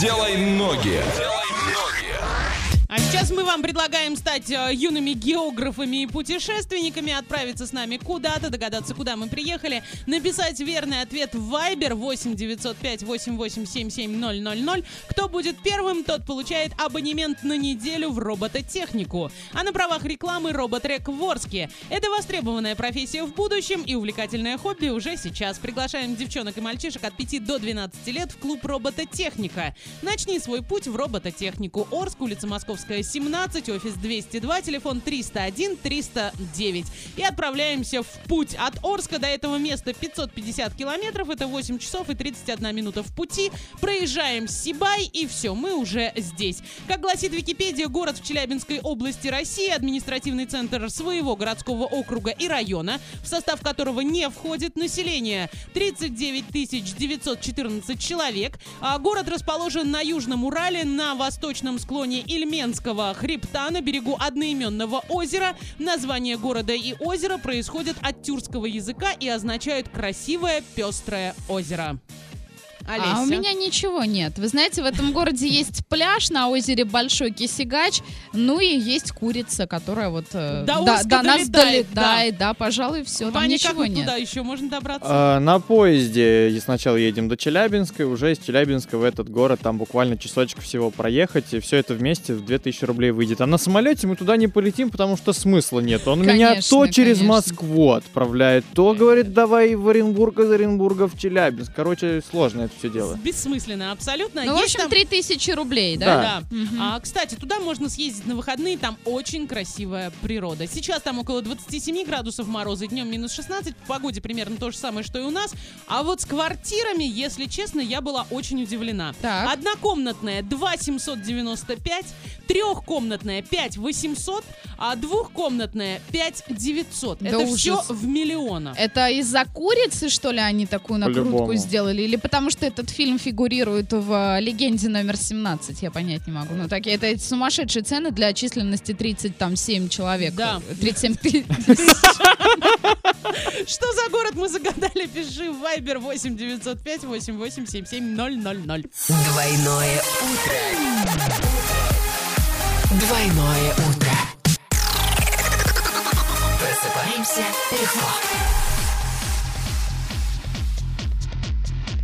Делай ноги. А сейчас мы вам предлагаем стать юными географами и путешественниками, отправиться с нами куда-то, догадаться, куда мы приехали, написать верный ответ в Viber 8 905 887 7000. Кто будет первым, тот получает абонемент на неделю в робототехнику. А на правах рекламы робототрек в Орске. Это востребованная профессия в будущем и увлекательное хобби уже сейчас. Приглашаем девчонок и мальчишек от 5 до 12 лет в клуб робототехника. Начни свой путь в робототехнику. Орск, улица Московская, 17, офис 202, телефон 301-309. И отправляемся в путь. От Орска до этого места 550 километров, это 8 часов и 31 минута в пути. Проезжаем Сибай, и все, мы уже здесь. Как гласит Википедия, город в Челябинской области России, административный центр своего городского округа и района, в состав которого не входит население. 39 914 человек. А город расположен на Южном Урале, на восточном склоне Ильмень хребта, на берегу одноименного озера. Название города и озера происходит от тюркского языка и означает «красивое пестрое озеро». Олеся. А у меня ничего нет. Вы знаете, в этом городе есть пляж на озере Большой Кисегач, ну и есть курица, которая вот до нас долетает. Да, пожалуй, все. Там ничего нет. Туда еще можно добраться? На поезде сначала едем до Челябинска, уже из Челябинска в этот город, там буквально часочек всего проехать, и все это вместе в 2000 рублей выйдет. А на самолете мы туда не полетим, потому что смысла нет. Он конечно, меня то через Москву отправляет, то говорит, давай в Оренбург, из Оренбурга в Челябинск. Короче, сложно это все дело. Бессмысленно, абсолютно. Ну, в общем, 3000 рублей, да? Да. Угу. Кстати, туда можно съездить на выходные, там очень красивая природа. Сейчас там около 27 градусов мороза, днем минус 16, по погоде примерно то же самое, что и у нас. А вот с квартирами, если честно, я была очень удивлена. Так. Однокомнатная 2795, трехкомнатная 5800, а двухкомнатная 5900. Да, это ужас. Все в миллионах. Это из-за курицы, что ли, они такую накрутку по-любому сделали? Или потому что этот фильм фигурирует в «Легенде номер 17», я понять не могу. Ну, так, это сумасшедшие цены для численности 37 человек. Да. 37 тысяч. Что за город мы загадали? Пиши в Viber 8 905 88 77 000. Двойное утро. Двойное утро. Просыпаемся легко.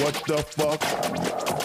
What the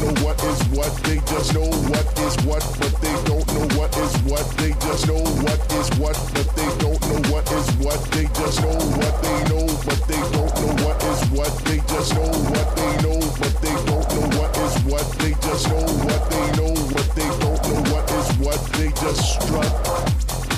know what is what. They just know what is what, but they don't know what is what. They just know what is what, but they don't know what is what. They just know what they know, but they don't know what is what. They just know what they know, but they don't know what is what. They just know what they know, but they don't know what is what. They just strut.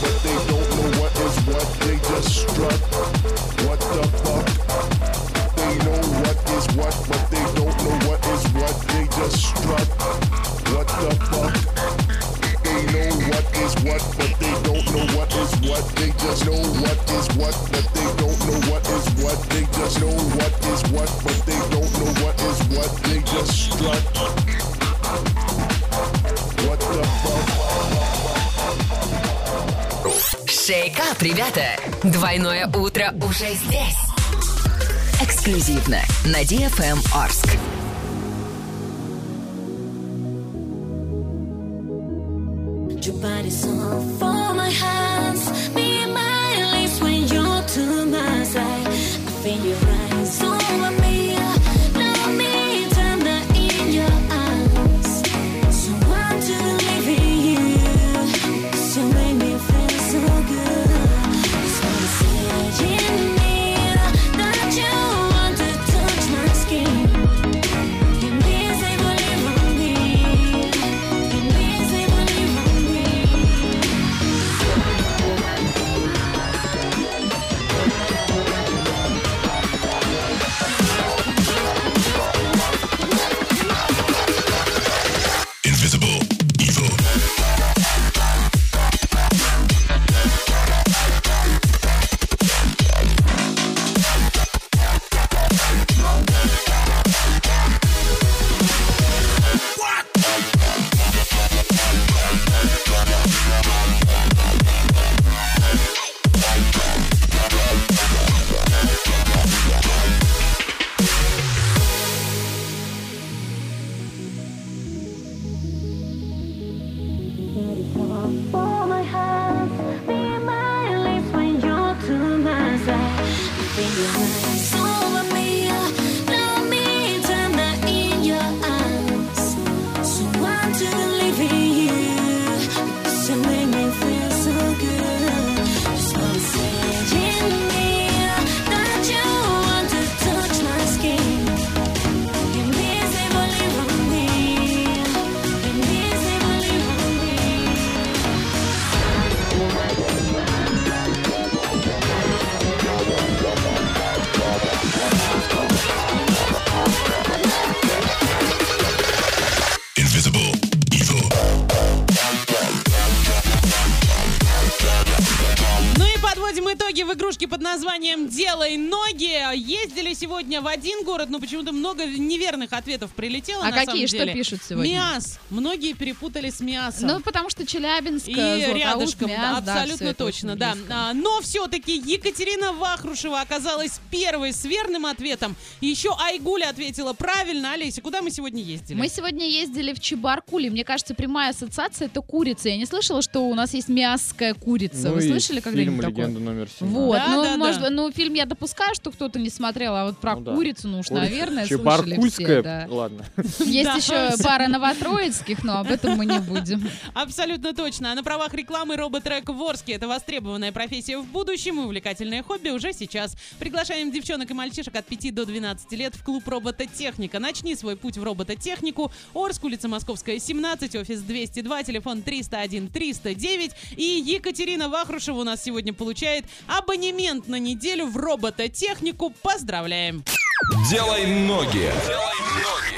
but they don't know what is what. They just strut. What the fuck? They know what is what, but they don't know what is what. They just strut. What the fuck? They know what is what, but they don't know what is what. They just know what is what, but they don't know what is what. They just know what is what, but they don't know what is what. They just strut. What the fuck? Shake up, ребята! Двойное утро уже здесь. Эксклюзивно на DFM Орск. Your body's song for my hands, me and my lips when you're to my side. I feel you rise over me, love me, tender in your arms. Someone to live in you, so make me feel so good. It's what it's saying in me, that you want to touch my skin. Названием «Делай ноги». Ездили сегодня в один город, но почему-то много неверных ответов прилетело. А на какие самом деле. Что пишут сегодня? Миасс. Многие перепутали с Миассом. Ну, потому что Челябинская, Золотоуст, рядышком, Миасс, да, абсолютно да, точно, да. Но все-таки Екатерина Вахрушева оказалась первой с верным ответом. И еще Айгуля ответила правильно. Олеся, куда мы сегодня ездили? Мы сегодня ездили в Чебаркуле. Мне кажется, прямая ассоциация — это курица. Я не слышала, что у нас есть миасская курица. Ну, вы слышали когда-нибудь такое? Фильм «Легенда номер 7». Вот, да, ну, да, может, да. Ну, фильм я допускаю, что кто-то не смотрел, а вот про ну, курицу, ну уж, курица. Наверное, слышали все. Да. Ладно. Есть еще пара новотроицких, но об этом мы не будем. Абсолютно точно. А на правах рекламы робототрек в Орске. Это востребованная профессия в будущем и увлекательное хобби уже сейчас. Приглашаем девчонок и мальчишек от 5 до 12 лет в клуб «Робототехника». Начни свой путь в робототехнику. Орск, улица Московская, 17, офис 202, телефон 301-309. И Екатерина Вахрушева у нас сегодня получает абонемент на неделю в робототехнику. Поздравляем! Делай ноги! Делай ноги!